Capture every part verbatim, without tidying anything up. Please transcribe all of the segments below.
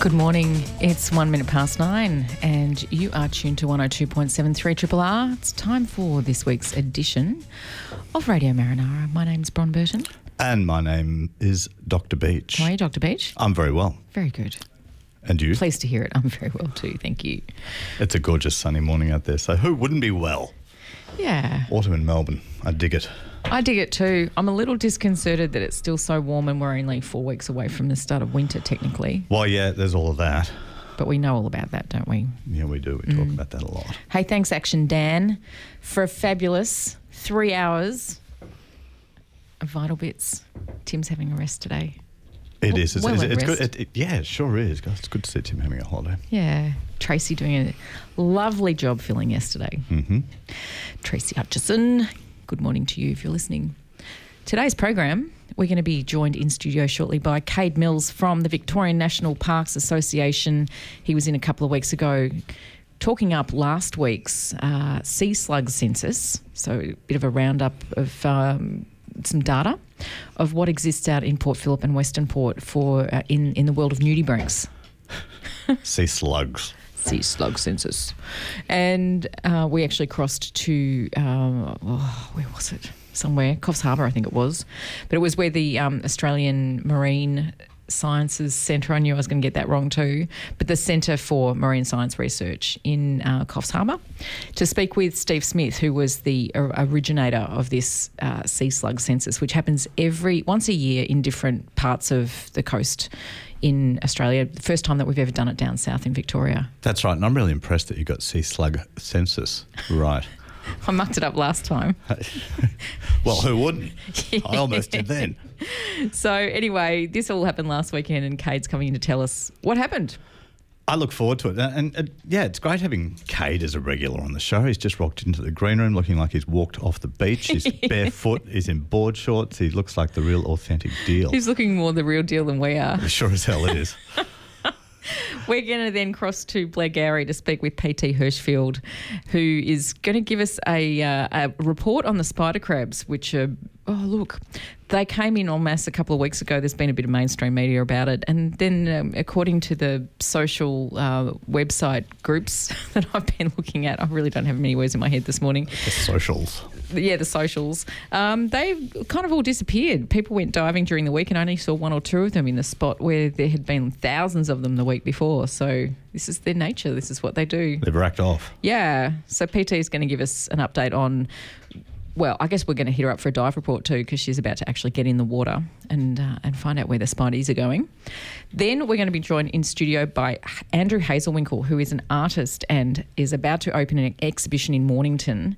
Good morning. It's one minute past nine and you are tuned to one oh two point seven three R R R. It's time for this week's edition of Radio Marinara. My name's Bron Burton. And my name is Doctor Beach. How are you, Doctor Beach? I'm very well. Very good. And you? Pleased to hear it. I'm very well too, thank you. It's a gorgeous sunny morning out there, so who wouldn't be well? Yeah. Autumn in Melbourne. I dig it. I dig it too. I'm a little disconcerted that it's still so warm and we're only four weeks away from the start of winter technically. Well, yeah, there's all of that. But we know all about that, don't we? Yeah, we do. We mm. talk about that a lot. Hey, thanks Action Dan for a fabulous three hours of Vital Bits. Tim's having a rest today. It well, is. It's, well it's, it's good. It, it, yeah, it sure is. It's good to see Tim having a holiday. Yeah. Tracey doing a lovely job filling yesterday. Mm-hmm. Tracey Hutchison. Good morning to you if you're listening. Today's program, we're going to be joined in studio shortly by Kade Mills from the Victorian National Parks Association. He was in a couple of weeks ago talking up last week's uh, sea slug census, so a bit of a roundup of um, some data of what exists out in Port Phillip and Western Port for uh, in, in the world of nudibranchs. Sea slugs. Sea slug census. And uh, we actually crossed to, um, oh, where was it? Somewhere, Coffs Harbour I think it was. But it was where the um, Australian Marine Sciences Centre, I knew I was going to get that wrong too, but the Centre for Marine Science Research in uh, Coffs Harbour, to speak with Steve Smith, who was the originator of this uh, sea slug census, which happens every once a year in different parts of the coast in Australia. The first time that we've ever done it down south in Victoria. That's right. And I'm really impressed that you got sea slug census right. I mucked it up last time. Well, who wouldn't? Yeah. I almost did then. So anyway, this all happened last weekend and Kade's coming in to tell us what happened. I look forward to it. And, and uh, yeah, it's great having Kade as a regular on the show. He's just rocked into the green room looking like he's walked off the beach. He's barefoot. He's in board shorts. He looks like the real authentic deal. He's looking more the real deal than we are. Sure as hell it is. We're going to then cross to Blairgowrie to speak with P T Hirschfield, who is going to give us a, uh, a report on the spider crabs, which are, oh, look, they came in en masse a couple of weeks ago. There's been a bit of mainstream media about it. And then um, according to the social uh, website groups that I've been looking at, I really don't have many words in my head this morning. The socials. Yeah, the socials. Um, they've kind of all disappeared. People went diving during the week and only saw one or two of them in the spot where there had been thousands of them the week before. So this is their nature. This is what they do. They've racked off. Yeah. So P T is going to give us an update on, well, I guess we're going to hit her up for a dive report too because she's about to actually get in the water and uh, and find out where the spideys are going. Then we're going to be joined in studio by Andrew Hazelwinkel, who is an artist and is about to open an exhibition in Mornington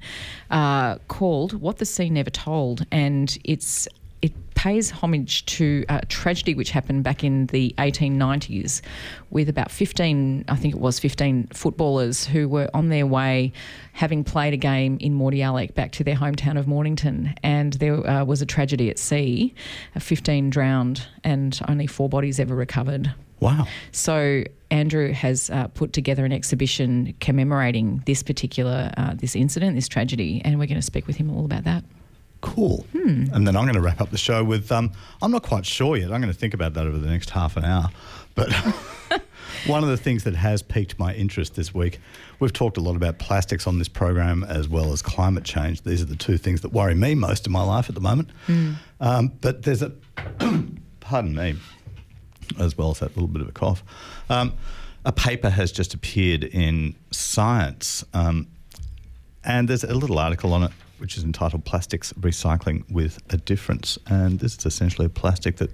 uh, called What the Sea Never Told, and it's it pays homage to a tragedy which happened back in the eighteen nineties with about fifteen, I think it was fifteen footballers who were on their way having played a game in Mordialloc back to their hometown of Mornington, and there uh, was a tragedy at sea, fifteen drowned and only four bodies ever recovered. Wow. So Andrew has uh, put together an exhibition commemorating this particular, uh, this incident, this tragedy, and we're going to speak with him all about that. cool. Hmm. And then I'm going to wrap up the show with, um, I'm not quite sure yet. I'm going to think about that over the next half an hour. But one of the things that has piqued my interest this week, we've talked a lot about plastics on this program as well as climate change. These are the two things that worry me most in my life at the moment. Mm. Um, but there's a, pardon me, as well as that little bit of a cough, um, a paper has just appeared in Science, um, and there's a little article on it which is entitled Plastics Recycling with a Difference. And this is essentially a plastic that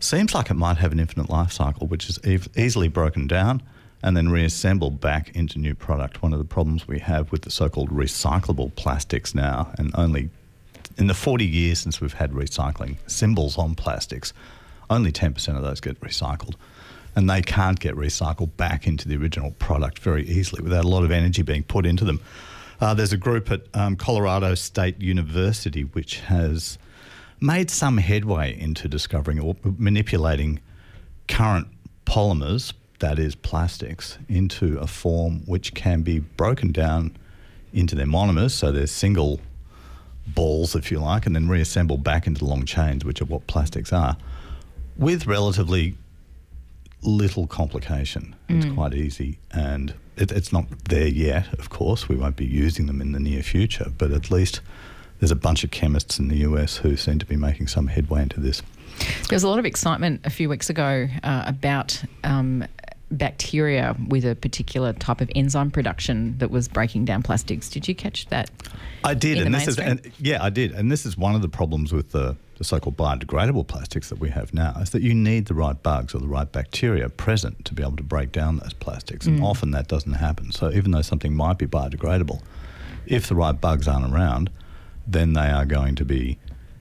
seems like it might have an infinite life cycle, which is e- easily broken down and then reassembled back into new product. One of the problems we have with the so-called recyclable plastics now, and only in the forty years since we've had recycling symbols on plastics, only ten percent of those get recycled. And they can't get recycled back into the original product very easily without a lot of energy being put into them. Uh, there's a group at um, Colorado State University which has made some headway into discovering or manipulating current polymers, that is plastics, into a form which can be broken down into their monomers, so they're single balls, if you like, and then reassembled back into long chains, which are what plastics are, with relatively little complication. It's mm. quite easy, and it, it's not there yet, of course. We won't be using them in the near future, but at least there's a bunch of chemists in the U S who seem to be making some headway into this. There was a lot of excitement a few weeks ago uh, about um, bacteria with a particular type of enzyme production that was breaking down plastics. Did you catch that? I did, and this is and, yeah, I did, and this is one of the problems with the, the so-called biodegradable plastics that we have now, is that you need the right bugs or the right bacteria present to be able to break down those plastics, and mm. often that doesn't happen. So even though something might be biodegradable, if the right bugs aren't around, then they are going to be,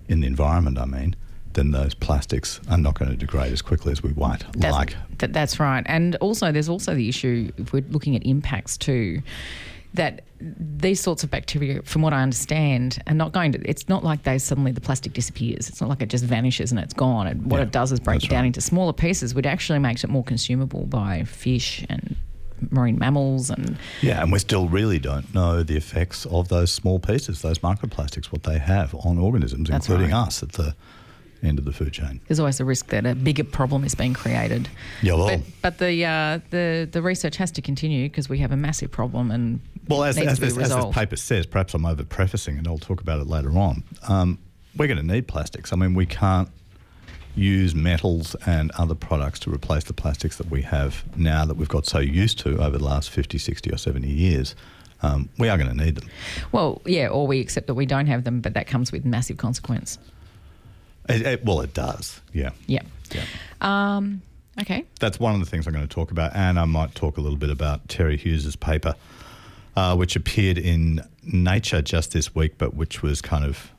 in the environment I mean, then those plastics are not going to degrade as quickly as we might that's, like. Th- that's right. And also there's also the issue, if we're looking at impacts too, that these sorts of bacteria, from what I understand, are not going to, it's not like they suddenly, the plastic disappears. It's not like it just vanishes and it's gone. And what yeah, it does is break it down right. into smaller pieces, which actually makes it more consumable by fish and marine mammals. And yeah, and we still really don't know the effects of those small pieces, those microplastics, what they have on organisms, That's including right. us at the end of the food chain. There's always a risk that a bigger problem is being created. Yeah, well, but, but the uh, the the research has to continue because we have a massive problem, and well, as, as, this, as this paper says, perhaps I'm over prefacing, and I'll talk about it later on. Um, we're going to need plastics. I mean, we can't use metals and other products to replace the plastics that we have now, that we've got so used to over the last fifty, sixty or seventy years. Um, we are going to need them. Well, yeah, or we accept that we don't have them, but that comes with massive consequence. It, it, well, it does, yeah. Yeah. yeah. Um, okay. That's one of the things I'm going to talk about, and I might talk a little bit about Terry Hughes's paper, uh, which appeared in Nature just this week, but which was kind of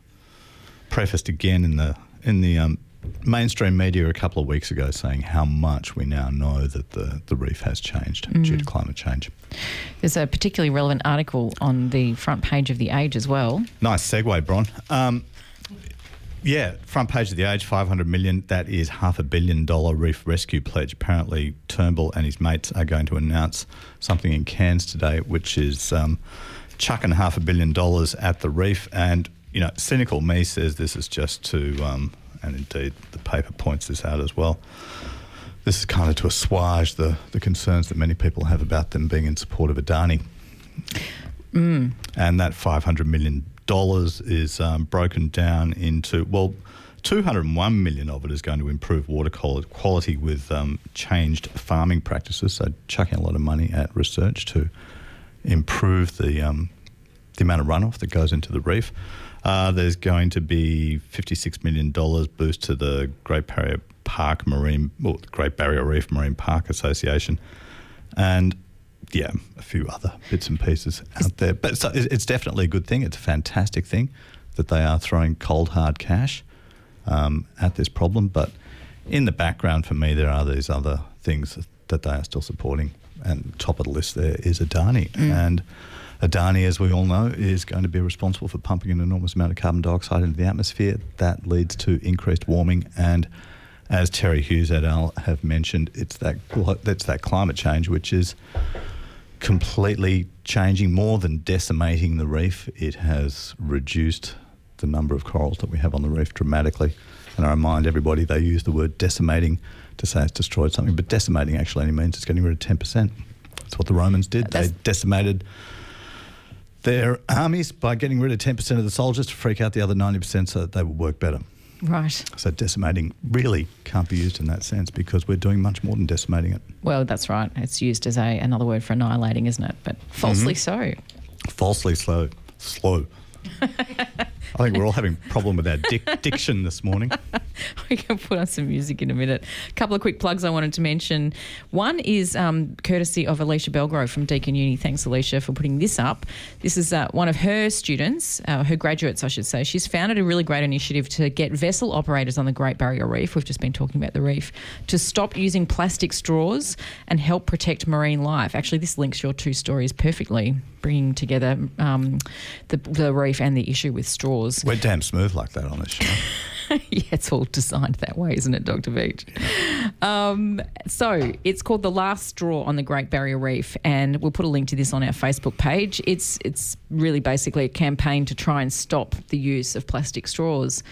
prefaced again in the in the um, mainstream media a couple of weeks ago, saying how much we now know that the, the reef has changed mm. due to climate change. There's a particularly relevant article on the front page of The Age as well. Nice segue, Bron. Um, yeah, front page of The Age, five hundred million dollars, that is half a billion dollar reef rescue pledge. Apparently Turnbull and his mates are going to announce something in Cairns today, which is um, chucking half a billion dollars at the reef. And, you know, cynical me says this is just to... Um, and indeed the paper points this out as well. This is kind of to assuage the, the concerns that many people have about them being in support of Adani. Mm. And that five hundred million dollars is um, broken down into, well, two hundred one million dollars of it is going to improve water quality with um, changed farming practices, so chucking a lot of money at research to improve the um, the amount of runoff that goes into the reef. Uh, there's going to be fifty-six million dollars boost to the Great Barrier Park Marine, well, Great Barrier Reef Marine Park Association, and yeah, a few other bits and pieces out there. But so it's definitely a good thing. It's a fantastic thing that they are throwing cold hard cash um, at this problem. But in the background, for me, there are these other things that they are still supporting. And top of the list there is Adani, mm. and Adani, as we all know, is going to be responsible for pumping an enormous amount of carbon dioxide into the atmosphere. That leads to increased warming, and as Terry Hughes et al. Have mentioned, it's that that's that climate change which is completely changing, more than decimating the reef. It has reduced the number of corals that we have on the reef dramatically. And I remind everybody, they use the word decimating to say it's destroyed something, but decimating actually only means it's getting rid of ten percent. That's what the Romans did. That's they decimated their armies by getting rid of ten percent of the soldiers to freak out the other ninety percent so that they would work better. Right. So decimating really can't be used in that sense because we're doing much more than decimating it. Well, that's right. It's used as a another word for annihilating, isn't it? But falsely mm-hmm. so. Falsely slow. Slow. I think we're all having a problem with our dic- diction this morning. We can put on some music in a minute. A couple of quick plugs I wanted to mention. One is um, courtesy of Alicia Belgrove from Deakin Uni. Thanks, Alicia, for putting this up. This is uh, one of her students, uh, her graduates, I should say. She's founded a really great initiative to get vessel operators on the Great Barrier Reef, we've just been talking about the reef, to stop using plastic straws and help protect marine life. Actually, this links your two stories perfectly, bringing together um, the, the reef and the issue with straws. We're damn smooth like that on this show. Yeah, it's all designed that way, isn't it, Doctor Beach? Um, so it's called The Last Straw on the Great Barrier Reef, and we'll put a link to this on our Facebook page. It's it's really basically a campaign to try and stop the use of plastic straws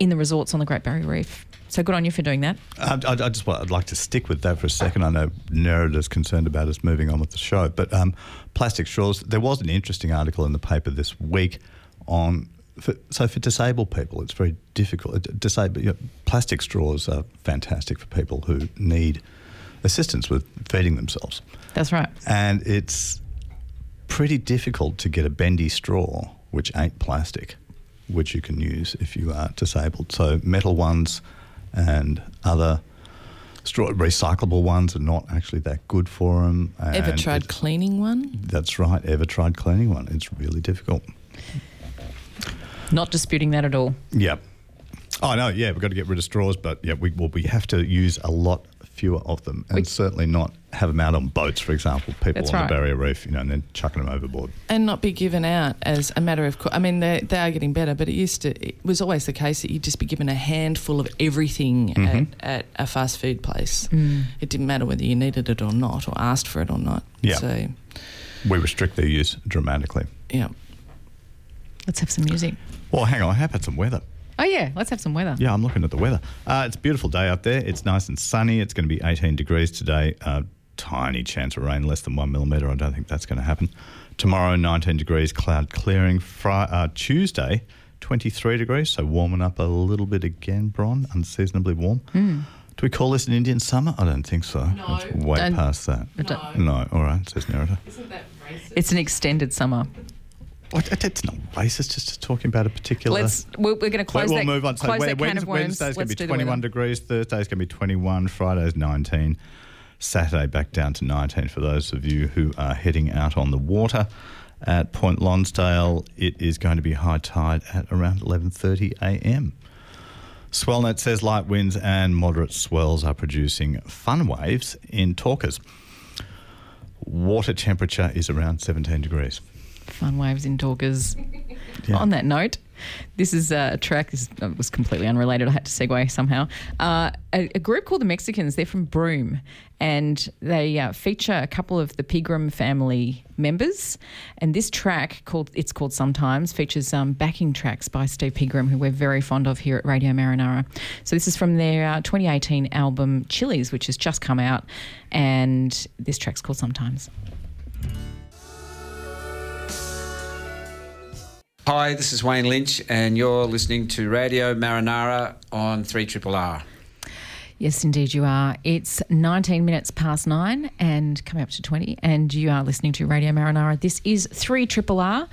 in the resorts on the Great Barrier Reef. So good on you for doing that. I, I, I just want, I'd like to stick with that for a second. I know Nerida concerned about us moving on with the show, but um, plastic straws. There was an interesting article in the paper this week on. For, so for disabled people, it's very difficult. Disabled, you know, plastic straws are fantastic for people who need assistance with feeding themselves. That's right. And it's pretty difficult to get a bendy straw which ain't plastic, which you can use if you are disabled. So metal ones and other straw, recyclable ones are not actually that good for them. And ever tried cleaning one? That's right, ever tried cleaning one. It's really difficult. Not disputing that at all. Yeah. Oh, no, yeah, we've got to get rid of straws, but yeah, we well, we have to use a lot fewer of them and we, certainly not have them out on boats, for example, people on right. the barrier reef, you know, and then chucking them overboard. And not be given out as a matter of... I mean, they, they are getting better, but it used to... It was always the case that you'd just be given a handful of everything mm-hmm. at, at a fast food place. Mm. It didn't matter whether you needed it or not or asked for it or not. Yeah. So we restrict their use dramatically. Yeah. Let's have some music. Well, hang on, I have had some weather. Oh, yeah, let's have some weather. Yeah, I'm looking at the weather. Uh, it's a beautiful day out there. It's nice and sunny. It's going to be eighteen degrees today. Uh, tiny chance of rain, less than one millimetre. I don't think that's going to happen. Tomorrow, nineteen degrees, cloud clearing. Fri- uh, Tuesday, twenty-three degrees, so warming up a little bit again, Bron, unseasonably warm. Mm. Do we call this an Indian summer? I don't think so. No. It's way don't, past that. No. No, all right, says Nerida. Isn't that racist? It's an extended summer. It's not racist, just talking about a particular... Let's, we're we're going to close we'll that, move on. So close Wednesday, that can of worms. Wednesday's going to be twenty-one degrees, Thursday's going to be twenty-one, Friday's nineteen, Saturday back down to nineteen for those of you who are heading out on the water. At Point Lonsdale, it is going to be high tide at around eleven thirty a.m. Swellnet says light winds and moderate swells are producing fun waves in Torquay. Water temperature is around seventeen degrees. Fun waves in Talkers. Yeah. On that note, this is a track. This was completely unrelated. I had to segue somehow. Uh, a, a group called the Mexicans. They're from Broome, and they uh, feature a couple of the Pegram family members. And this track called "It's Called Sometimes" features um, backing tracks by Steve Pegram, who we're very fond of here at Radio Marinara. So this is from their uh, twenty eighteen album Chilies, which has just come out, and this track's called "Sometimes." Hi, this is Wayne Lynch and you're listening to Radio Marinara on three R R R. Yes, indeed you are. It's nineteen minutes past nine and coming up to twenty and you are listening to Radio Marinara. This is three R R R.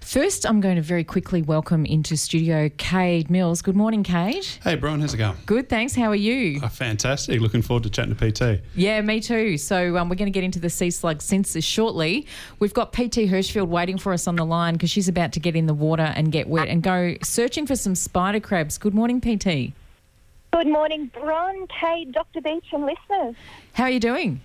First, I'm going to very quickly welcome into studio Kade Mills. Good morning, Kade. Hey, Bron, how's it going? Good, thanks. How are you? Oh, fantastic. Looking forward to chatting to P T. Yeah, me too. So um, we're going to get into the sea slug census shortly. We've got P T Hirschfield waiting for us on the line because she's about to get in the water and get wet and go searching for some spider crabs. Good morning, P T. Good morning, Bron, Kade, Doctor Beach and listeners. How are you doing?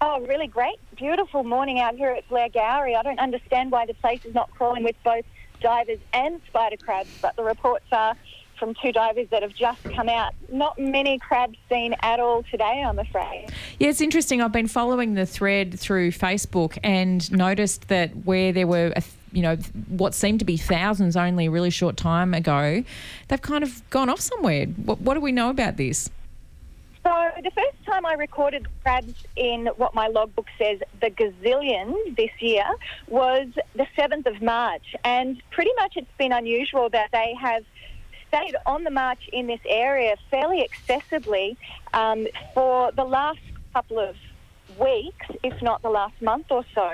Oh, really great. Beautiful morning out here at Blairgowrie. I don't understand why the place is not crawling with both divers and spider crabs, but the reports are from two divers that have just come out. Not many crabs seen at all today, I'm afraid. Yeah, it's interesting. I've been following the thread through Facebook and noticed that where there were a you know, what seemed to be thousands only a really short time ago, they've kind of gone off somewhere. What, what do we know about this? So the first time I recorded crabs in what my logbook says, the gazillion this year, was the seventh of March. And pretty much it's been unusual that they have stayed on the march in this area fairly accessibly um, for the last couple of weeks, if not the last month or so.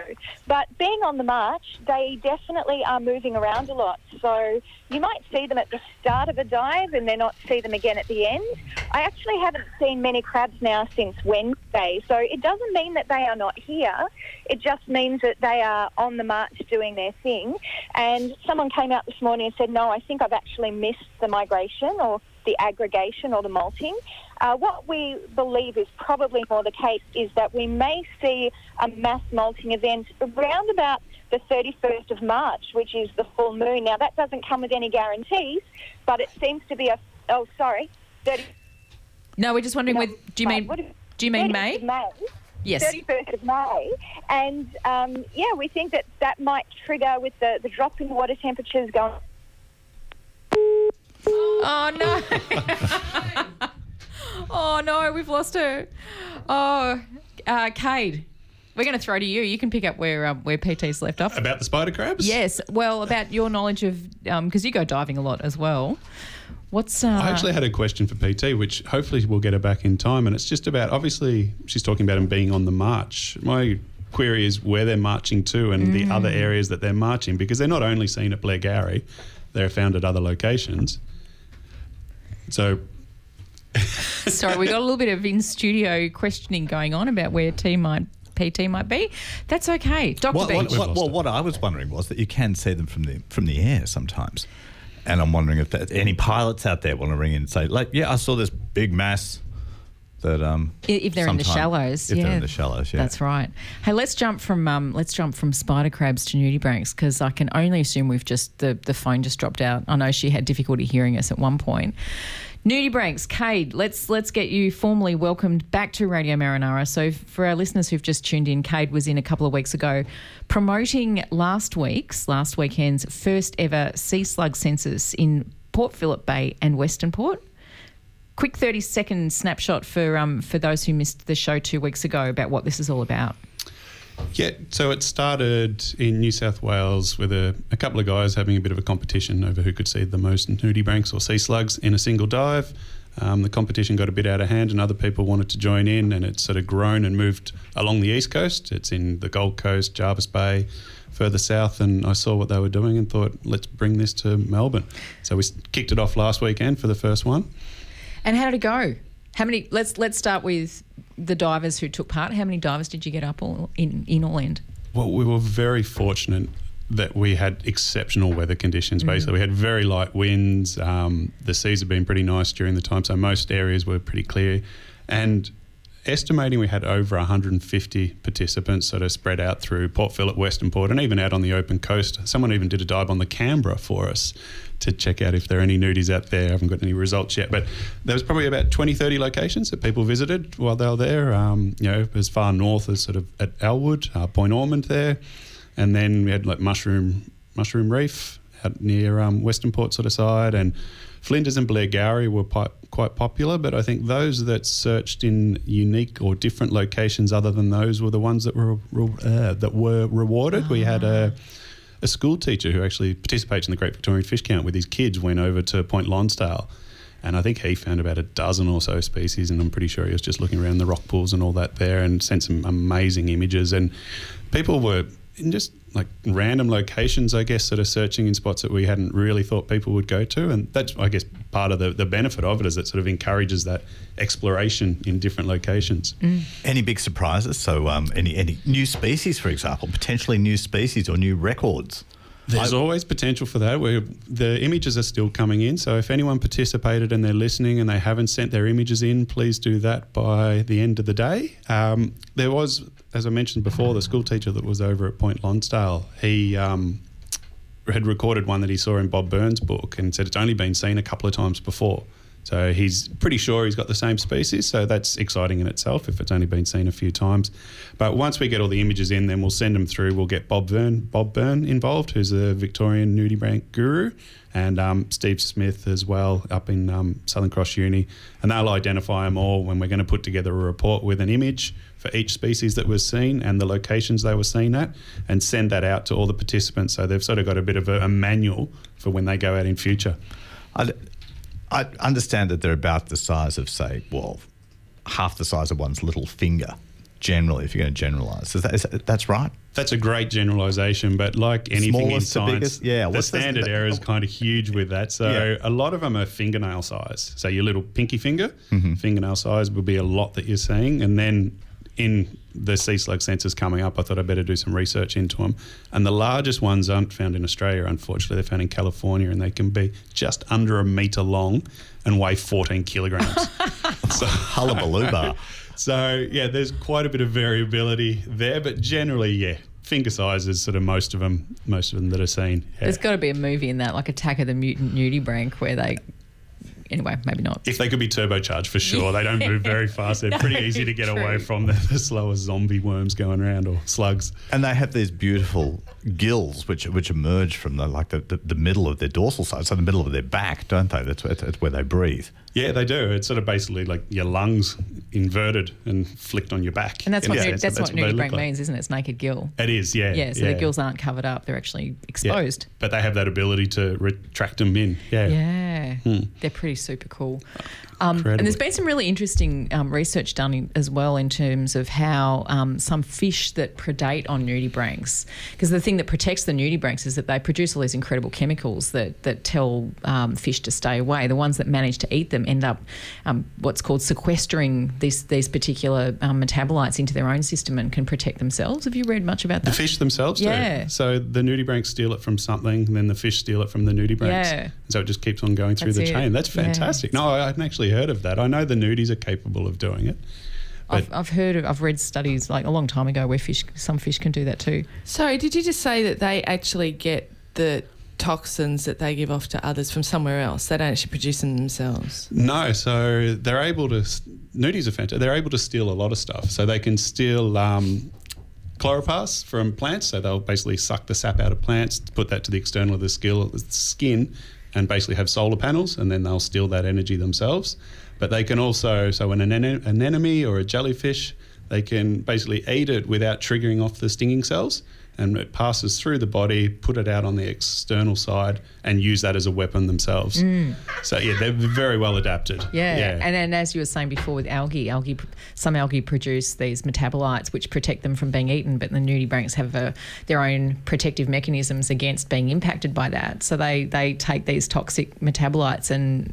But being on the march, they definitely are moving around a lot. So you might see them at the start of a dive and then not see them again at the end. I actually haven't seen many crabs now since Wednesday. So it doesn't mean that they are not here. It just means that they are on the march doing their thing. And someone came out this morning and said, no, I think I've actually missed the migration or the aggregation or the molting. Uh, what we believe is probably more the case is that we may see a mass molting event around about the thirty-first of March, which is the full moon. Now, that doesn't come with any guarantees, but it seems to be a... Oh, sorry. thirty No, we're just wondering, no, with, do you mean, do you mean May? May? Yes. thirty-first of May. And, um, yeah, we think that that might trigger with the, the drop in water temperatures going... Oh, no. Oh, no, we've lost her. Oh, uh, Kade, we're going to throw to you. You can pick up where um, where P T's left off. About the spider crabs? Yes. Well, about your knowledge of um, – because you go diving a lot as well. What's uh... – I actually had a question for P T, which hopefully we'll get her back in time, and it's just about – obviously she's talking about them being on the march. My query is where they're marching to and mm. the other areas that they're marching, because they're not only seen at Blairgowrie, they're found at other locations. So – Sorry, we got a little bit of in-studio questioning going on about where T might, P T might be. That's okay. Doctor What, Beach. What, what, well, what I was wondering was that you can see them from the from the air sometimes, and I'm wondering if that, any pilots out there want to ring in and say, like, yeah, I saw this big mass that um. If they're in the shallows, if yeah, they're in the shallows, yeah, that's right. Hey, let's jump from um, let's jump from spider crabs to nudibranchs, because I can only assume we've just the the phone just dropped out. I know she had difficulty hearing us at one point. Nudibranchs, Kade, let's let's get you formally welcomed back to Radio Marinara. So for our listeners who've just tuned in, Kade was in a couple of weeks ago promoting last week's, last weekend's first ever sea slug census in Port Phillip Bay and Western Port. Quick thirty-second snapshot for um for those who missed the show two weeks ago about what this is all about. Yeah, so it started in New South Wales with a, a couple of guys having a bit of a competition over who could see the most nudibranchs or sea slugs in a single dive. Um, the competition got a bit out of hand and other people wanted to join in, and it's sort of grown and moved along the east coast. It's in the Gold Coast, Jervis Bay, further south, and I saw what they were doing and thought, let's bring this to Melbourne. So we kicked it off last weekend for the first one. And how did it go? How many? Let's let's start with the divers who took part. How many divers did you get up all in, in all end? Well, we were very fortunate that we had exceptional weather conditions, basically. Mm. We had very light winds. Um, the seas had been pretty nice during the time, so most areas were pretty clear. And estimating we had over one hundred fifty participants sort of spread out through Port Phillip, Western Port, and even out on the open coast. Someone even did a dive on the Canberra for us to check out if there are any nudies out there. I haven't got any results yet, but there was probably about twenty, thirty locations that people visited while they were there, um, you know, as far north as sort of at Elwood, uh, Point Ormond there. And then we had like Mushroom Mushroom Reef out near um, Western Port sort of side, and Flinders and Blairgowrie were pi- quite popular, but I think those that searched in unique or different locations other than those were the ones that were uh, that were rewarded. Oh. We had a... A school teacher who actually participates in the Great Victorian Fish Count with his kids went over to Point Lonsdale, and I think he found about a dozen or so species, and I'm pretty sure he was just looking around the rock pools and all that there and sent some amazing images. And people were in just like random locations, I guess, sort of searching in spots that we hadn't really thought people would go to, and that's, I guess, part of the, the benefit of it is it sort of encourages that exploration in different locations. Mm. Any big surprises? So um, any, any new species, for example, potentially new species or new records? There's I, always potential for that. We're, the images are still coming in, so if anyone participated and they're listening and they haven't sent their images in, please do that by the end of the day. Um, there was, as I mentioned before, the school teacher that was over at Point Lonsdale, he um, had recorded one that he saw in Bob Byrne's book and said it's only been seen a couple of times before. So he's pretty sure he's got the same species, so that's exciting in itself if it's only been seen a few times. But once we get all the images in, then we'll send them through. We'll get Bob Byrne, Bob Byrne involved, who's the Victorian nudibranch guru, and um, Steve Smith as well up in um, Southern Cross Uni. And they'll identify them all when we're going to put together a report with an image for each species that was seen and the locations they were seen at, and send that out to all the participants. So they've sort of got a bit of a, a manual for when they go out in future. I'd- I understand that they're about the size of, say, well, half the size of one's little finger, generally, if you're going to generalise. Is that, is that, that's right? That's a great generalisation, but like anything Smallest in science, biggest, yeah, the standard the, error is kind of huge with that. So yeah. a lot of them are fingernail size. So your little pinky finger, mm-hmm. fingernail size will be a lot that you're seeing. And then in the sea slug census coming up, I thought I'd better do some research into them. And the largest ones aren't found in Australia, unfortunately. They're found in California, and they can be just under a metre long and weigh fourteen kilograms. So hullabalooba. So, yeah, there's quite a bit of variability there, but generally, yeah, finger size is sort of most of them, most of them that are seen. Yeah. There's got to be a movie in that, like Attack of the Mutant Nudibranch, where they... Anyway, maybe not. If they could be turbocharged, for sure. They don't move very fast. They're no, pretty easy to get true. away from. They're the slowest zombie worms going around, or slugs. And they have these beautiful gills which which emerge from the like the, the, the middle of their dorsal side, so the middle of their back, don't they? That's, that's where they breathe. Yeah, they do. It's sort of basically like your lungs inverted and flicked on your back. And that's what yeah, that's, that's what, what nudibranch like. means, isn't it? It's naked gill. It is, yeah. Yeah, so yeah. the gills aren't covered up. They're actually exposed. Yeah. But they have that ability to retract them in. Yeah. Yeah. Hmm. They're pretty super cool. Um, and there's been some really interesting um, research done in, as well in terms of how um, some fish that predate on nudibranchs, because the thing that protects the nudibranchs is that they produce all these incredible chemicals that, that tell um, fish to stay away. The ones that manage to eat them end up um, what's called sequestering these, these particular um, metabolites into their own system and can protect themselves. Have you read much about that? The fish themselves yeah. do. So the nudibranchs steal it from something, and then the fish steal it from the nudibranchs. Yeah. So it just keeps on going through That's the it. chain. That's fantastic. Yeah. No, I hadn't actually heard of that. I know the nudies are capable of doing it. I've, I've heard of, I've read studies like a long time ago where fish, some fish can do that too. So did you just say that they actually get the toxins that they give off to others from somewhere else? They don't actually produce them themselves? No, so they're able to, nudies are fantastic, they're able to steal a lot of stuff. So they can steal um, chloroplasts from plants, so they'll basically suck the sap out of plants, put that to the external of the skin, and basically have solar panels, and then they'll steal that energy themselves. But they can also, so an anemone or a jellyfish, they can basically eat it without triggering off the stinging cells, and it passes through the body, put it out on the external side, and use that as a weapon themselves. Mm. So, yeah, they're very well adapted. Yeah. yeah. And then as you were saying before with algae, algae, some algae produce these metabolites which protect them from being eaten, but the nudibranchs have a, their own protective mechanisms against being impacted by that. So they, they take these toxic metabolites and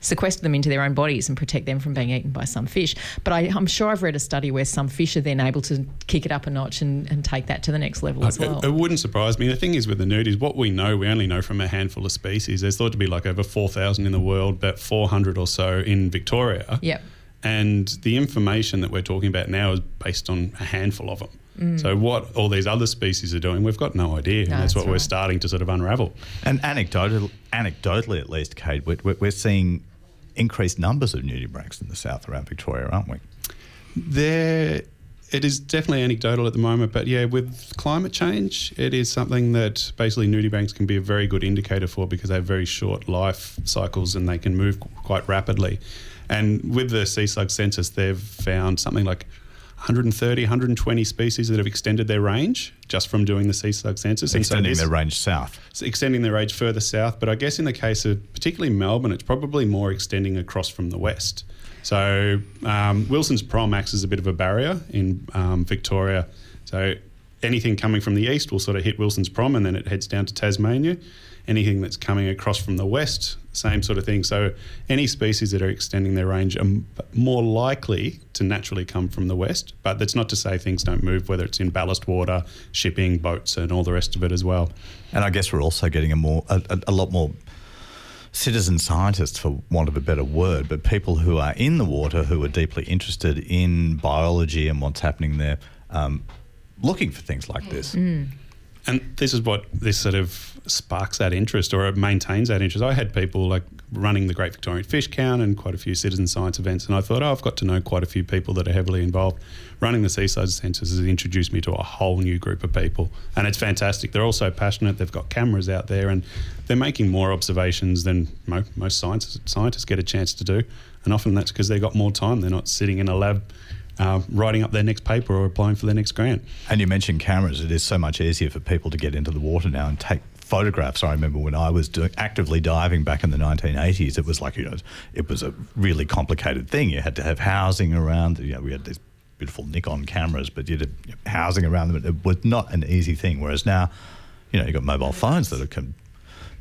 sequester them into their own bodies and protect them from being eaten by some fish. But I, I'm sure I've read a study where some fish are then able to kick it up a notch and, and take that to the next level as well. It, it wouldn't surprise me. The thing is with the nudies, what we know, we only know from a handful of species. There's thought to be like over four thousand in the world, but four hundred or so in Victoria. Yep. And the information that we're talking about now is based on a handful of them. Mm. So what all these other species are doing, we've got no idea. No, and that's, that's what right. we're starting to sort of unravel. And anecdotal, anecdotally at least, Kade, we're, we're seeing increased numbers of nudibranchs in the south around Victoria, aren't we? There, it is definitely anecdotal at the moment, but yeah, with climate change, it is something that basically nudibranchs can be a very good indicator for, because they have very short life cycles and they can move quite rapidly. And with the sea slug census, they've found something like one hundred thirty, one hundred twenty species that have extended their range just from doing the sea slug census. Extending so their range south. Extending their range further south. But I guess in the case of particularly Melbourne, it's probably more extending across from the west. So um, Wilson's Prom acts as a bit of a barrier in um, Victoria. So anything coming from the east will sort of hit Wilson's Prom, and then it heads down to Tasmania. Anything that's coming across from the west, same sort of thing. So any species that are extending their range are more likely to naturally come from the west, but that's not to say things don't move, whether it's in ballast water, shipping, boats and all the rest of it as well. And I guess we're also getting a more a, a lot more citizen scientists, for want of a better word, but people who are in the water who are deeply interested in biology and what's happening there, um, looking for things like this. Mm. And this is what this sort of sparks that interest, or it maintains that interest. I had people like running the Great Victorian Fish Count and quite a few citizen science events, and I thought, oh, I've got to know quite a few people that are heavily involved. Running the Seaside Centres has introduced me to a whole new group of people, and it's fantastic. They're all so passionate, they've got cameras out there, and they're making more observations than mo- most scientists, scientists get a chance to do, and often that's because they've got more time. They're not sitting in a lab Uh, writing up their next paper or applying for their next grant. And you mentioned cameras. It is so much easier for people to get into the water now and take photographs. I remember when I was doing, actively diving back in the nineteen eighties, it was like, you know, it was a really complicated thing. You had to have housing around, you know, we had these beautiful Nikon cameras, but you had housing around them. It was not an easy thing. Whereas now, you know, you've got mobile phones that can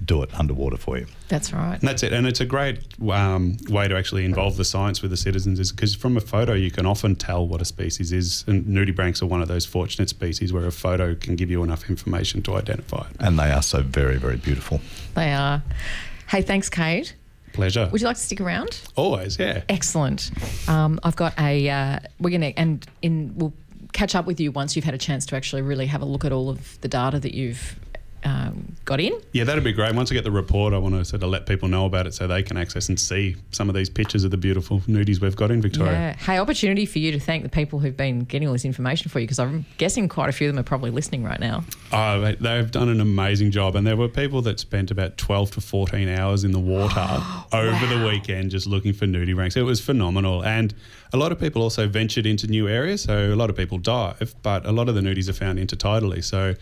do it underwater for you. That's right. And that's it. And it's a great um, way to actually involve the science with the citizens, is because from a photo you can often tell what a species is, and nudibranchs are one of those fortunate species where a photo can give you enough information to identify it. And they are so very, very beautiful. They are. Hey, thanks, Kade. Pleasure. Would you like to stick around? Always, yeah. Excellent. Um, I've got a... Uh, we're going to... And in we'll catch up with you once you've had a chance to actually really have a look at all of the data that you've... Um, got in? Yeah, that'd be great. Once I get the report, I want to sort of let people know about it so they can access and see some of these pictures of the beautiful nudies we've got in Victoria. Yeah. Hey, opportunity for you to thank the people who've been getting all this information for you, because I'm guessing quite a few of them are probably listening right now. Oh, they've done an amazing job, and there were people that spent about twelve to fourteen hours in the water over wow. the weekend just looking for nudibranchs. It was phenomenal, and a lot of people also ventured into new areas, so a lot of people dive, but a lot of the nudies are found intertidally, so...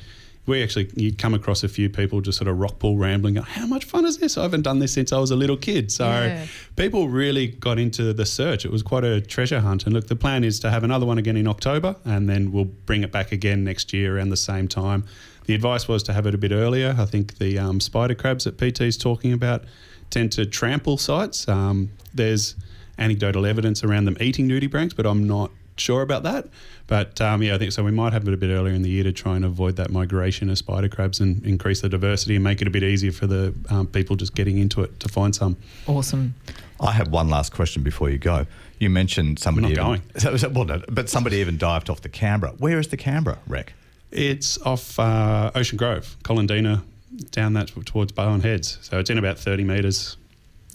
We actually, you'd come across a few people just sort of rock pool rambling, how much fun is this? I haven't done this since I was a little kid. So yeah. people really got into the search. It was quite a treasure hunt. And look, the plan is to have another one again in October, and then we'll bring it back again next year around the same time. The advice was to have it a bit earlier. I think the um, spider crabs that P T's talking about tend to trample sites. Um, there's anecdotal evidence around them eating nudibranchs, but I'm not sure about that, but um, yeah, I think so. We might have it a bit earlier in the year to try and avoid that migration of spider crabs and increase the diversity and make it a bit easier for the um, people just getting into it to find some. Awesome. I have one last question before you go. You mentioned somebody I'm not even, going. Well, no, but somebody even dived off the Canberra. Where is the Canberra wreck? It's off uh, Ocean Grove, Colandina, down that towards Bowen Heads. So it's in about thirty metres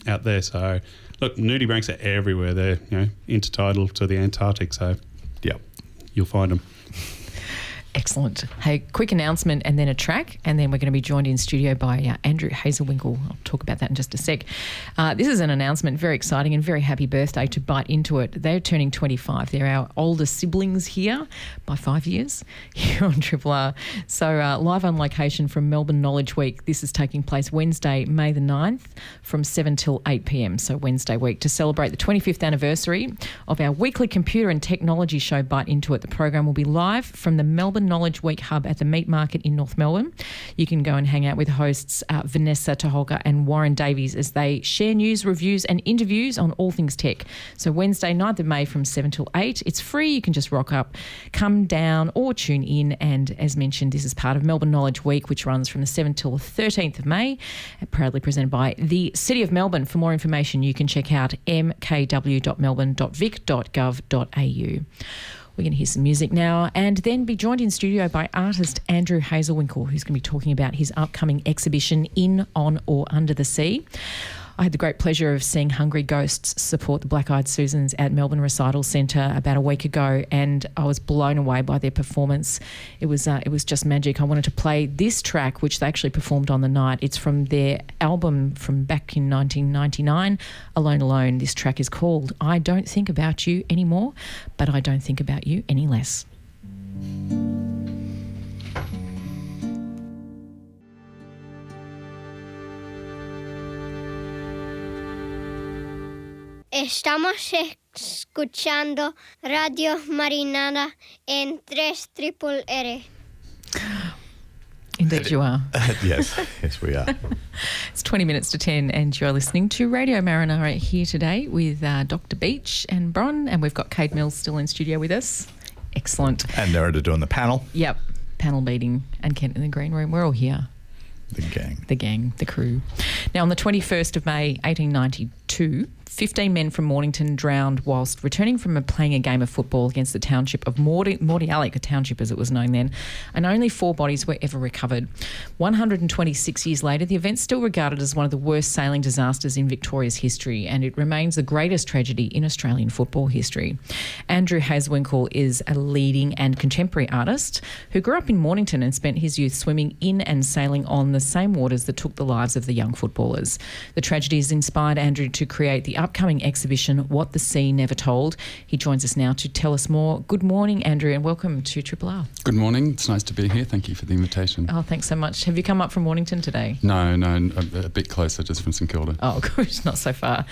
out there. So. Look, nudibranchs are everywhere. They're, you know, intertidal to the Antarctic, so yeah, you'll find them. Excellent. Hey, quick announcement and then a track, and then we're going to be joined in studio by uh, Andrew Hazelwinkel. I'll talk about that in just a sec. Uh, this is an announcement, very exciting and very happy birthday to Bite Into It. They're turning twenty-five. They're our older siblings here by five years here on Triple R. So uh, live on location from Melbourne Knowledge Week. This is taking place Wednesday, May the ninth from seven till eight p.m, so Wednesday week, to celebrate the twenty-fifth anniversary of our weekly computer and technology show, Bite Into It. The program will be live from the Melbourne Knowledge Week Hub at the Meat Market in North Melbourne. You can go and hang out with hosts uh, Vanessa Taholka and Warren Davies as they share news, reviews and interviews on all things tech. So Wednesday, ninth of May from seven till eight. It's free. You can just rock up, come down or tune in. And as mentioned, this is part of Melbourne Knowledge Week, which runs from the seventh till the thirteenth of May, proudly presented by the City of Melbourne. For more information, you can check out m k w dot melbourne dot vic dot gov dot a u. We're going to hear some music now and then be joined in studio by artist Andrew Hazelwinkel, who's going to be talking about his upcoming exhibition, In, On or Under the Sea. I had the great pleasure of seeing Hungry Ghosts support the Black Eyed Susans at Melbourne Recital Centre about a week ago, and I was blown away by their performance. It was uh, it was just magic. I wanted to play this track, which they actually performed on the night. It's from their album from back in nineteen ninety-nine, Alone Alone. This track is called I Don't Think About You Anymore, But I Don't Think About You Any Less. Estamos escuchando Radio Marinara en three R R R. Indeed you are. yes, yes we are. It's twenty minutes to ten and you're listening to Radio Marinara here today with uh, Doctor Beach and Bron, and we've got Kade Mills still in studio with us. Excellent. And Nerida doing the panel. Yep, panel meeting, and Kent in the green room. We're all here. The gang. The gang, the crew. Now, on the twenty-first of May, eighteen ninety-two, fifteen men from Mornington drowned whilst returning from a, playing a game of football against the township of Mordi- Mordialloc, a township as it was known then, and only four bodies were ever recovered. one hundred twenty-six years later, the event's still regarded as one of the worst sailing disasters in Victoria's history, and it remains the greatest tragedy in Australian football history. Andrew Hazelwinkel is a leading and contemporary artist who grew up in Mornington and spent his youth swimming in and sailing on the same waters that took the lives of the young footballers. The tragedy has inspired Andrew to create the upcoming exhibition, What the Sea Never Told. He joins us now to tell us more. Good morning, Andrew, and welcome to Triple R. Good morning. It's nice to be here. Thank you for the invitation. Oh, thanks so much. Have you come up from Mornington today? No, no, a, a bit closer, just from St Kilda. Oh, good, not so far.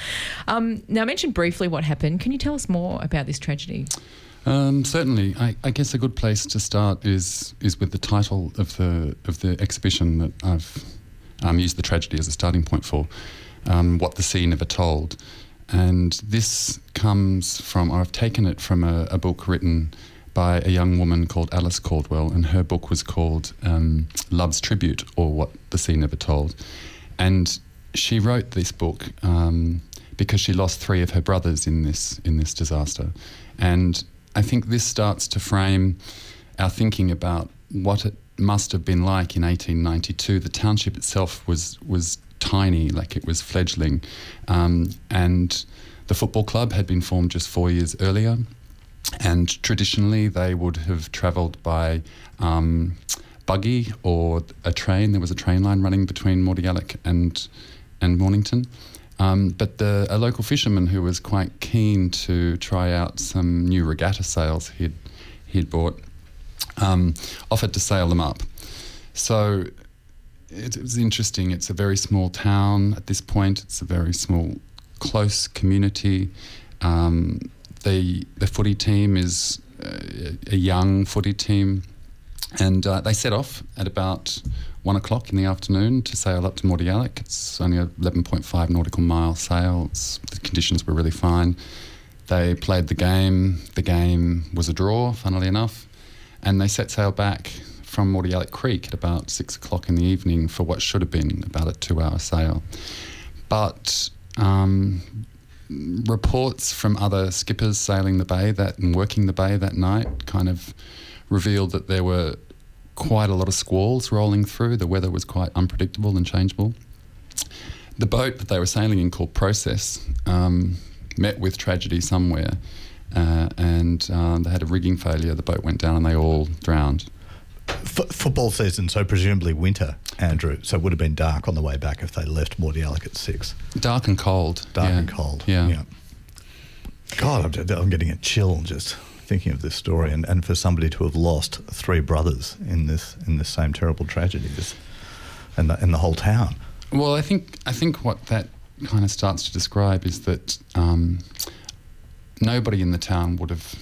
Um, now, I mentioned briefly what happened. Can you tell us more about this tragedy? Um, certainly. I, I guess a good place to start is is with the title of the of the exhibition that I've um, used the tragedy as a starting point for, um, What the Sea Never Told. And this comes from, or I've taken it from a, a book written by a young woman called Alice Caldwell, and her book was called um, Love's Tribute, or What the Sea Never Told. And she wrote this book um, because she lost three of her brothers in this in this disaster. And I think this starts to frame our thinking about what it must have been like in eighteen ninety-two. The township itself was was tiny, like it was fledgling, um, and the football club had been formed just four years earlier. And traditionally, they would have travelled by um, buggy or a train. There was a train line running between Mordialloc and and Mornington. Um, but the, a local fisherman who was quite keen to try out some new regatta sails he'd he'd bought um, offered to sail them up. So it, it was interesting. It's a very small town at this point. It's a very small, close community. Um, the the footy team is a, a young footy team, and uh, they set off at about one o'clock in the afternoon to sail up to Mordialloc. It's only an eleven point five nautical mile sail. It's, the conditions were really fine. They played the game. The game was a draw, funnily enough, and they set sail back from Mordialloc Creek at about six o'clock in the evening for what should have been about a two-hour sail. But um, reports from other skippers sailing the bay that and working the bay that night kind of revealed that there were quite a lot of squalls rolling through. The weather was quite unpredictable and changeable. The boat that they were sailing in, called Process, um, met with tragedy somewhere, uh, and uh, they had a rigging failure. The boat went down and they all drowned. F- football season, so presumably winter, Andrew. So it would have been dark on the way back if they left Mordialloc at six. Dark and cold. Dark yeah. and cold. Yeah. yeah. God, I'm, I'm getting a chill just thinking of this story, and, and for somebody to have lost three brothers in this in this same terrible tragedy, just and the, and the whole town. Well, I think I think what that kind of starts to describe is that um, nobody in the town would have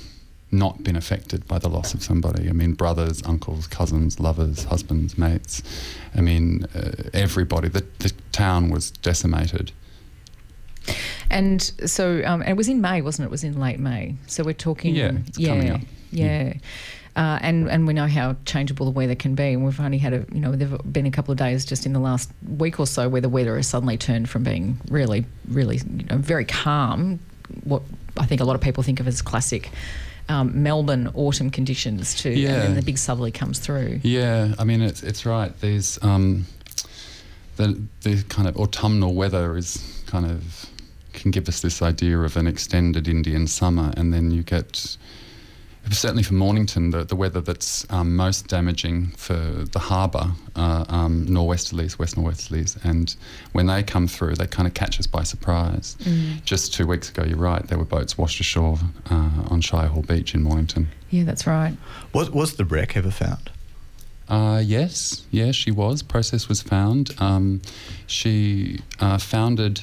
not been affected by the loss of somebody. I mean, brothers, uncles, cousins, lovers, husbands, mates. I mean, uh, everybody. The, the town was decimated. And so um, it was in May, wasn't it? It was in late May. So we're talking... Yeah, it's yeah, coming up. Yeah. yeah. Uh, and, and we know how changeable the weather can be. And we've only had, a you know, there have been a couple of days just in the last week or so where the weather has suddenly turned from being really, really, you know, very calm, what I think a lot of people think of as classic um, Melbourne autumn conditions, to yeah. and then the big southerly comes through. Yeah, I mean, it's, it's right. There's um, the, the kind of autumnal weather is kind of... can give us this idea of an extended Indian summer, and then you get, certainly for Mornington, the, the weather that's um, most damaging for the harbour, uh, um, nor'westerlies, west nor'westerlies, and when they come through, they kind of catch us by surprise. Mm. Just two weeks ago, you're right, there were boats washed ashore uh, on Shire Hall Beach in Mornington. Yeah, that's right. Was, was the wreck ever found? Uh, yes, yeah, she was. Process was found. Um, she uh, founded...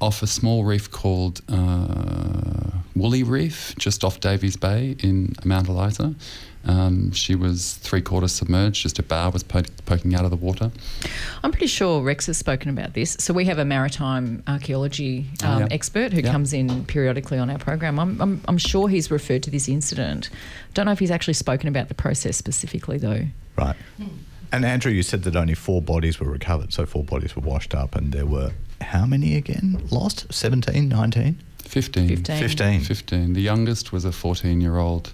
off a small reef called uh, Woolly Reef, just off Davies Bay in Mount Eliza. Um, she was three-quarters submerged, just a bow was po- poking out of the water. I'm pretty sure Rex has spoken about this. So we have a maritime archaeology um, uh, yeah. expert who yeah. comes in periodically on our program. I'm, I'm, I'm sure he's referred to this incident. Don't know if he's actually spoken about the process specifically, though. Right. And Andrew, you said that only four bodies were recovered, so four bodies were washed up, and there were... how many again lost? seventeen, nineteen? fifteen. fifteen. fifteen. fifteen. The youngest was a fourteen-year-old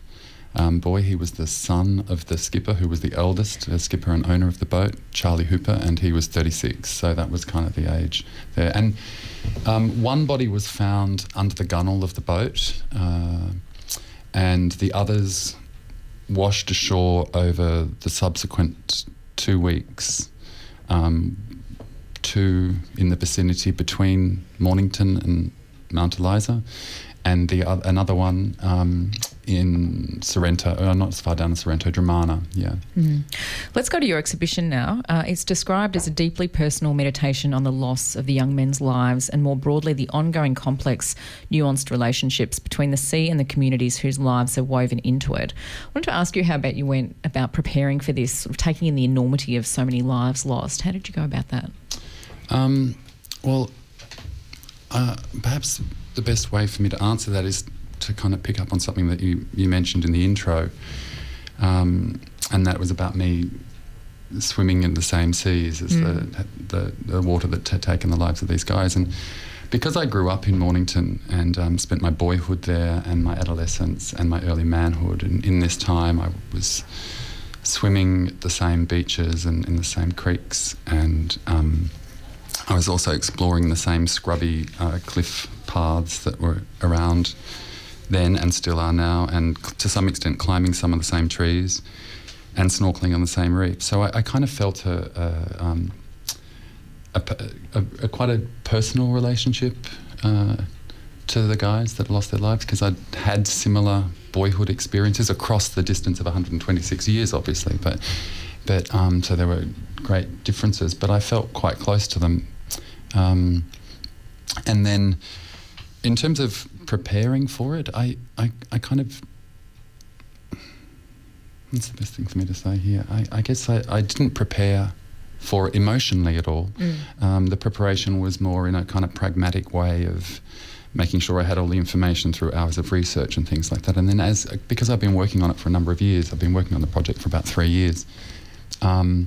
um, boy. He was the son of the skipper, who was the eldest, the skipper and owner of the boat, Charlie Hooper, and he was thirty-six. So that was kind of the age there. And um, one body was found under the gunwale of the boat, uh, and the others washed ashore over the subsequent two weeks, um, two in the vicinity between Mornington and Mount Eliza, and the other, another one um, in Sorrento, oh, not as far down as Sorrento, Dramana, yeah. Mm. Let's go to your exhibition now. Uh, it's described as a deeply personal meditation on the loss of the young men's lives and more broadly the ongoing complex, nuanced relationships between the sea and the communities whose lives are woven into it. I wanted to ask you how about you went about preparing for this, sort of taking in the enormity of so many lives lost. How did you go about that? Um, well... Uh, perhaps the best way for me to answer that is to kind of pick up on something that you, you mentioned in the intro, um, and that was about me swimming in the same seas as mm. the, the, the water that had taken the lives of these guys. And because I grew up in Mornington and um, spent my boyhood there and my adolescence and my early manhood, and in this time I was swimming at the same beaches and in the same creeks, and um, I was also exploring the same scrubby uh, cliff paths that were around then and still are now, and c- to some extent climbing some of the same trees and snorkeling on the same reef. So I, I kind of felt a, a, um, a, a, a quite a personal relationship uh, to the guys that lost their lives, because I'd had similar boyhood experiences across the distance of one hundred twenty-six years, obviously, but but um, so there were great differences, but I felt quite close to them. Um, and then in terms of preparing for it, I, I, I kind of, that's the best thing for me to say here, I, I guess I, I didn't prepare for it emotionally at all. Mm. Um, the preparation was more in a kind of pragmatic way of making sure I had all the information through hours of research and things like that. And then as, because I've been working on it for a number of years, I've been working on the project for about three years, um,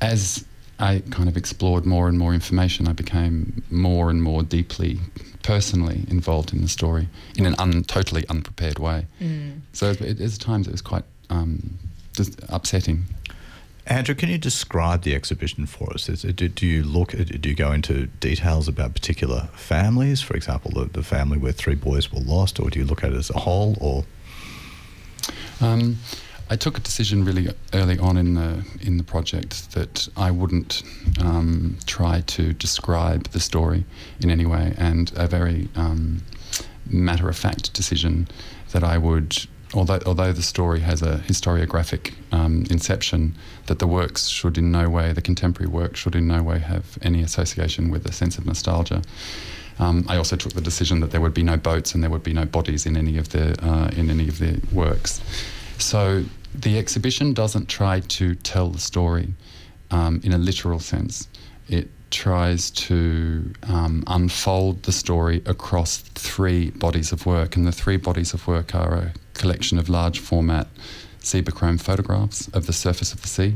as I kind of explored more and more information, I became more and more deeply, personally involved in the story in an un- totally unprepared way. Mm. So it, at times it was quite um, just upsetting. Andrew, can you describe the exhibition for us? Is, do, do you look? Do you go into details about particular families, for example, the, the family where three boys were lost, or do you look at it as a whole? Or um, I took a decision really early on in the in the project that I wouldn't um, try to describe the story in any way, and a very um, matter-of-fact decision that I would, although although the story has a historiographic um, inception, that the works should in no way, the contemporary work should in no way have any association with a sense of nostalgia. Um, I also took the decision that there would be no boats and there would be no bodies in any of the uh, in any of the works. So the exhibition doesn't try to tell the story um, in a literal sense. It tries to um, unfold the story across three bodies of work, and the three bodies of work are a collection of large format sebachrome photographs of the surface of the sea.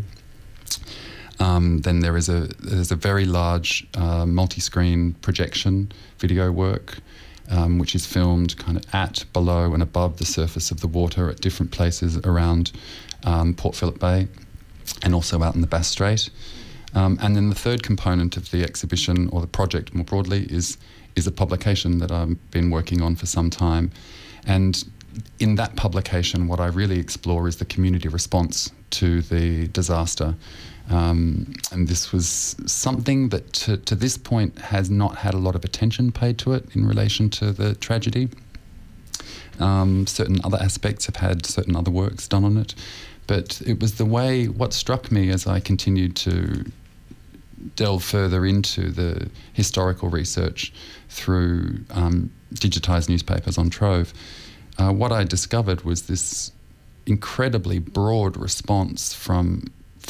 Um, then there is a there's a very large uh, multi-screen projection video work, Um, which is filmed kind of at, below and above the surface of the water at different places around um, Port Phillip Bay and also out in the Bass Strait. Um, and then the third component of the exhibition, or the project more broadly, is is a publication that I've been working on for some time. And in that publication, what I really explore is the community response to the disaster. Um, and this was something that to, to this point has not had a lot of attention paid to it in relation to the tragedy. Um, certain other aspects have had certain other works done on it, but it was the way, what struck me as I continued to delve further into the historical research through um, digitised newspapers on Trove, uh, what I discovered was this incredibly broad response from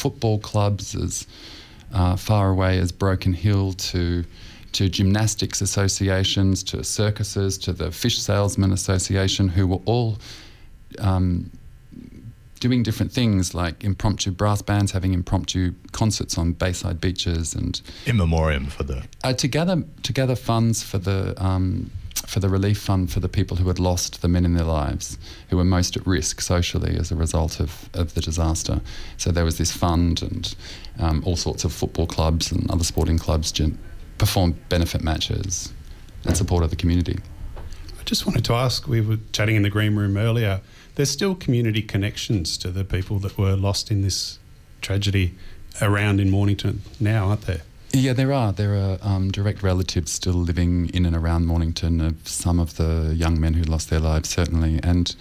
football clubs as uh, far away as Broken Hill to to gymnastics associations, to circuses, to the Fish Salesman Association, who were all um, doing different things like impromptu brass bands, having impromptu concerts on bayside beaches, and in memoriam for the uh, to gather to gather funds for the um, for the relief fund for the people who had lost the men in their lives, who were most at risk socially as a result of, of the disaster. So there was this fund, and um, all sorts of football clubs and other sporting clubs performed benefit matches in support of the community. I just wanted to ask, we were chatting in the green room earlier, there's still community connections to the people that were lost in this tragedy around in Mornington now, aren't there? Yeah, there are. There are um, direct relatives still living in and around Mornington of some of the young men who lost their lives, certainly. And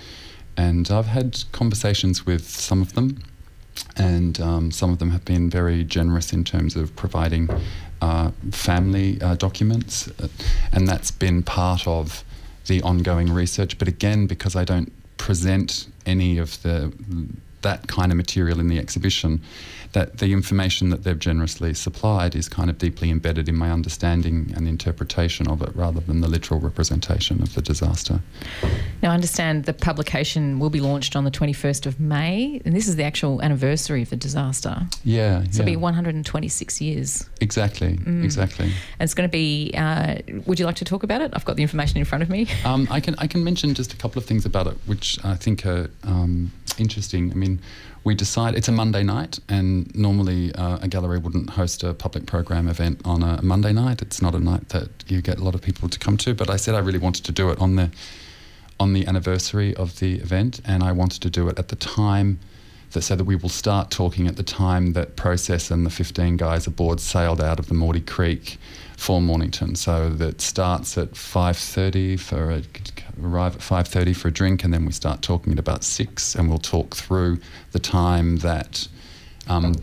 and I've had conversations with some of them, and um, some of them have been very generous in terms of providing uh, family uh, documents, and that's been part of the ongoing research. But again, because I don't present any of the that kind of material in the exhibition, that the information that they've generously supplied is kind of deeply embedded in my understanding and interpretation of it, rather than the literal representation of the disaster. Now, I understand the publication will be launched on the twenty-first of May, and this is the actual anniversary of the disaster. Yeah. So yeah. It'll be one hundred twenty-six years. Exactly, mm. exactly. And it's going to be, uh, would you like to talk about it? I've got the information in front of me. um, I can I can mention just a couple of things about it, which I think are um, interesting. I mean, we decide it's a Monday night, and normally uh, a gallery wouldn't host a public program event on a Monday night. It's not a night that you get a lot of people to come to, but I said I really wanted to do it on the on the anniversary of the event, and I wanted to do it at the time that, so that we will start talking at the time that Process and the fifteen guys aboard sailed out of the Mordialloc Creek for Mornington. So that starts at five thirty for a arrive at five thirty for a drink, and then we start talking at about six, and we'll talk through the time that um,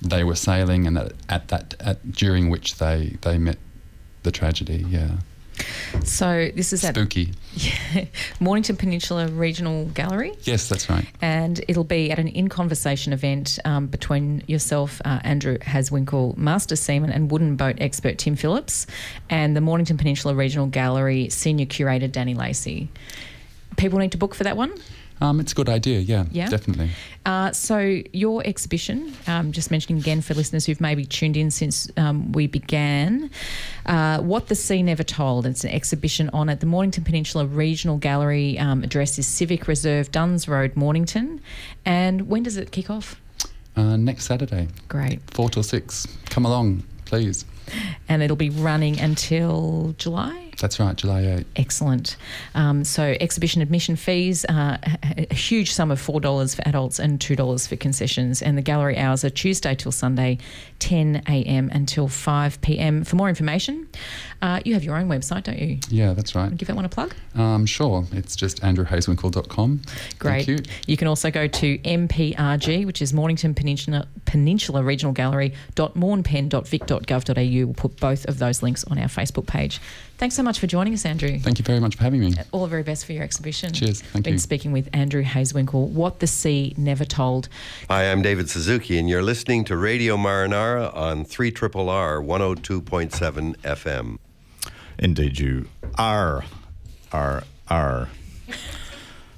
they were sailing and that at that at, during which they, they met the tragedy. Yeah. So this is at Spooky. Yeah, Mornington Peninsula Regional Gallery. Yes, that's right. And it'll be at an in-conversation event um, between yourself, uh, Andrew Hazelwinkel, master seaman and wooden boat expert Tim Phillips, and the Mornington Peninsula Regional Gallery senior curator Danny Lacey. People need to book for that one? Um, it's a good idea, yeah, yeah. definitely. Uh, so your exhibition, um, just mentioning again for listeners who've maybe tuned in since um, we began, uh, What the Sea Never Told. It's an exhibition on at the Mornington Peninsula Regional Gallery. Um, address is Civic Reserve, Duns Road, Mornington. And when does it kick off? Uh, next Saturday. Great. Four till six. Come along, please. And it'll be running until July? That's right, July eighth. Excellent. Um, so exhibition admission fees, uh, a huge sum of four dollars for adults and two dollars for concessions. And the gallery hours are Tuesday till Sunday, ten a.m. until five p.m. For more information, uh, you have your own website, don't you? Yeah, that's right. Give that one a plug? Um, sure. It's just andrew hazelwinkel dot com. Great. Thank you. You can also go to M P R G, which is Mornington Peninsula, Peninsula Regional Gallery dot mornpen dot vic dot gov dot a u. We'll put both of those links on our Facebook page. Thanks so much for joining us, Andrew. Thank you very much for having me. All the very best for your exhibition. Cheers. Thank you. Been speaking with Andrew Hazelwinkel, What the Sea Never Told. Hi, I'm David Suzuki, and you're listening to Radio Marinara on three R R R one oh two point seven F M. Indeed, you are, are, are. Nice.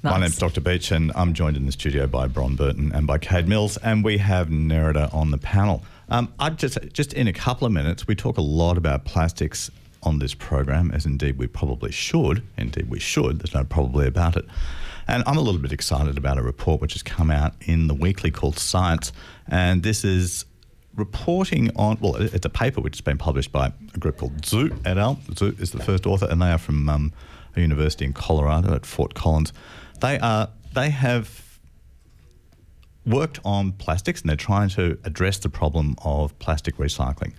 My name's Doctor Beach, and I'm joined in the studio by Bron Burton and by Kade Mills, and we have Nerida on the panel. Um, I just, just in a couple of minutes, we talk a lot about plastics on this program, as indeed we probably should. Indeed we should. There's no probably about it. And I'm a little bit excited about a report which has come out in the weekly called Science. And this is reporting on, well, it's a paper which has been published by a group called Zhu et al. Zhu is the first author, and they are from um, a university in Colorado at Fort Collins. They are, they have... worked on plastics, and they're trying to address the problem of plastic recycling.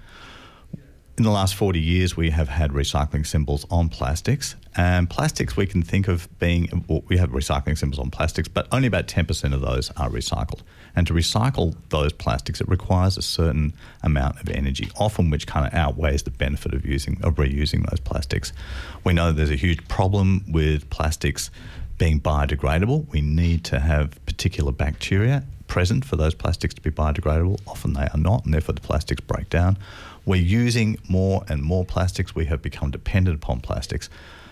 In the last forty years, we have had recycling symbols on plastics, and plastics we can think of being, well, we have recycling symbols on plastics, but only about ten percent of those are recycled. And to recycle those plastics, it requires a certain amount of energy, often which kind of outweighs the benefit of using, of reusing those plastics. We know there's a huge problem with plastics being biodegradable. We need to have particular bacteria present for those plastics to be biodegradable. Often they are not, and therefore the plastics break down. We're using more and more plastics. We have become dependent upon plastics.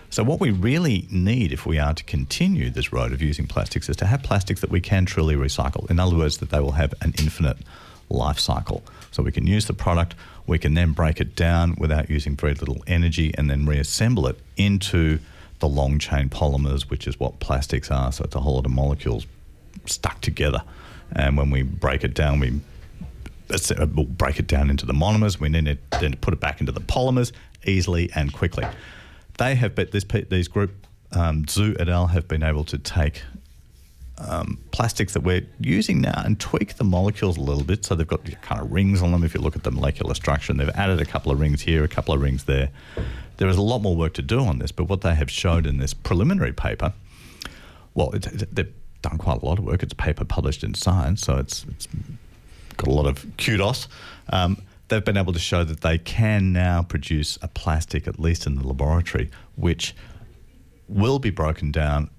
So what we really need, if we are to continue this road of using plastics, is to have plastics that we can truly recycle. In other words, that they will have an infinite life cycle. So we can use the product, we can then break it down without using very little energy and then reassemble it into the long chain polymers, which is what plastics are. So it's a whole lot of molecules stuck together. And when we break it down, we we'll break it down into the monomers. We need to then put it back into the polymers easily and quickly. They have, but this these group, um, Zhu et al. Have been able to take um, plastics that we're using now and tweak the molecules a little bit. So they've got kind of rings on them. If you look at the molecular structure, and they've added a couple of rings here, a couple of rings there. There is a lot more work to do on this, but what they have showed in this preliminary paper, well, it's, it's, they've done quite a lot of work. It's a paper published in Science, so it's, it's got a lot of kudos. Um, they've been able to show that they can now produce a plastic, at least in the laboratory, which will be broken down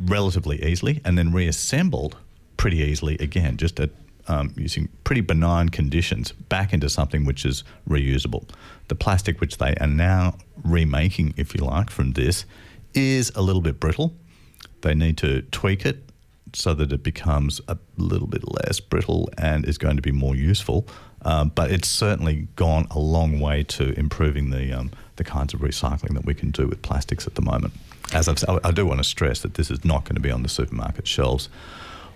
relatively easily and then reassembled pretty easily again, just at, um, using pretty benign conditions, back into something which is reusable. The plastic which they are now remaking, if you like, from this is a little bit brittle. They need to tweak it so that it becomes a little bit less brittle and is going to be more useful. Um, but it's certainly gone a long way to improving the um, the kinds of recycling that we can do with plastics at the moment. As I've, I do want to stress that this is not going to be on the supermarket shelves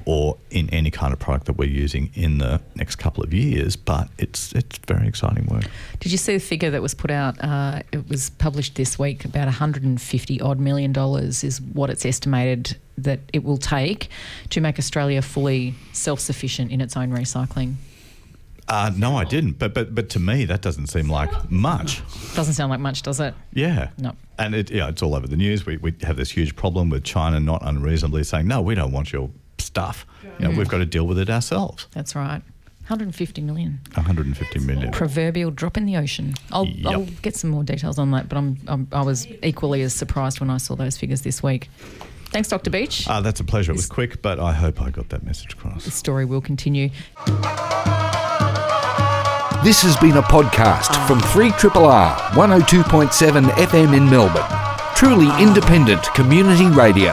or in any kind of product that we're using in the next couple of years, but it's it's very exciting work. Did you see the figure that was put out? Uh, it was published this week, about one hundred fifty odd million dollars is what it's estimated that it will take to make Australia fully self-sufficient in its own recycling. Uh, no, I didn't. But but but to me, that doesn't seem like much. Doesn't sound like much, does it? Yeah. No. And it, yeah, it's all over the news. We we have this huge problem with China not unreasonably saying, no, we don't want your stuff. You know, mm. We've got to deal with it ourselves. That's right. one hundred fifty million. one hundred fifty million. Proverbial drop in the ocean. I'll, yep. I'll get some more details on that, but I'm, I'm I was equally as surprised when I saw those figures this week. Thanks, Doctor Beach. Ah, uh, that's a pleasure. It was quick, but I hope I got that message across. The story will continue. This has been a podcast from three R R R one oh two point seven F M in Melbourne. Truly independent community radio.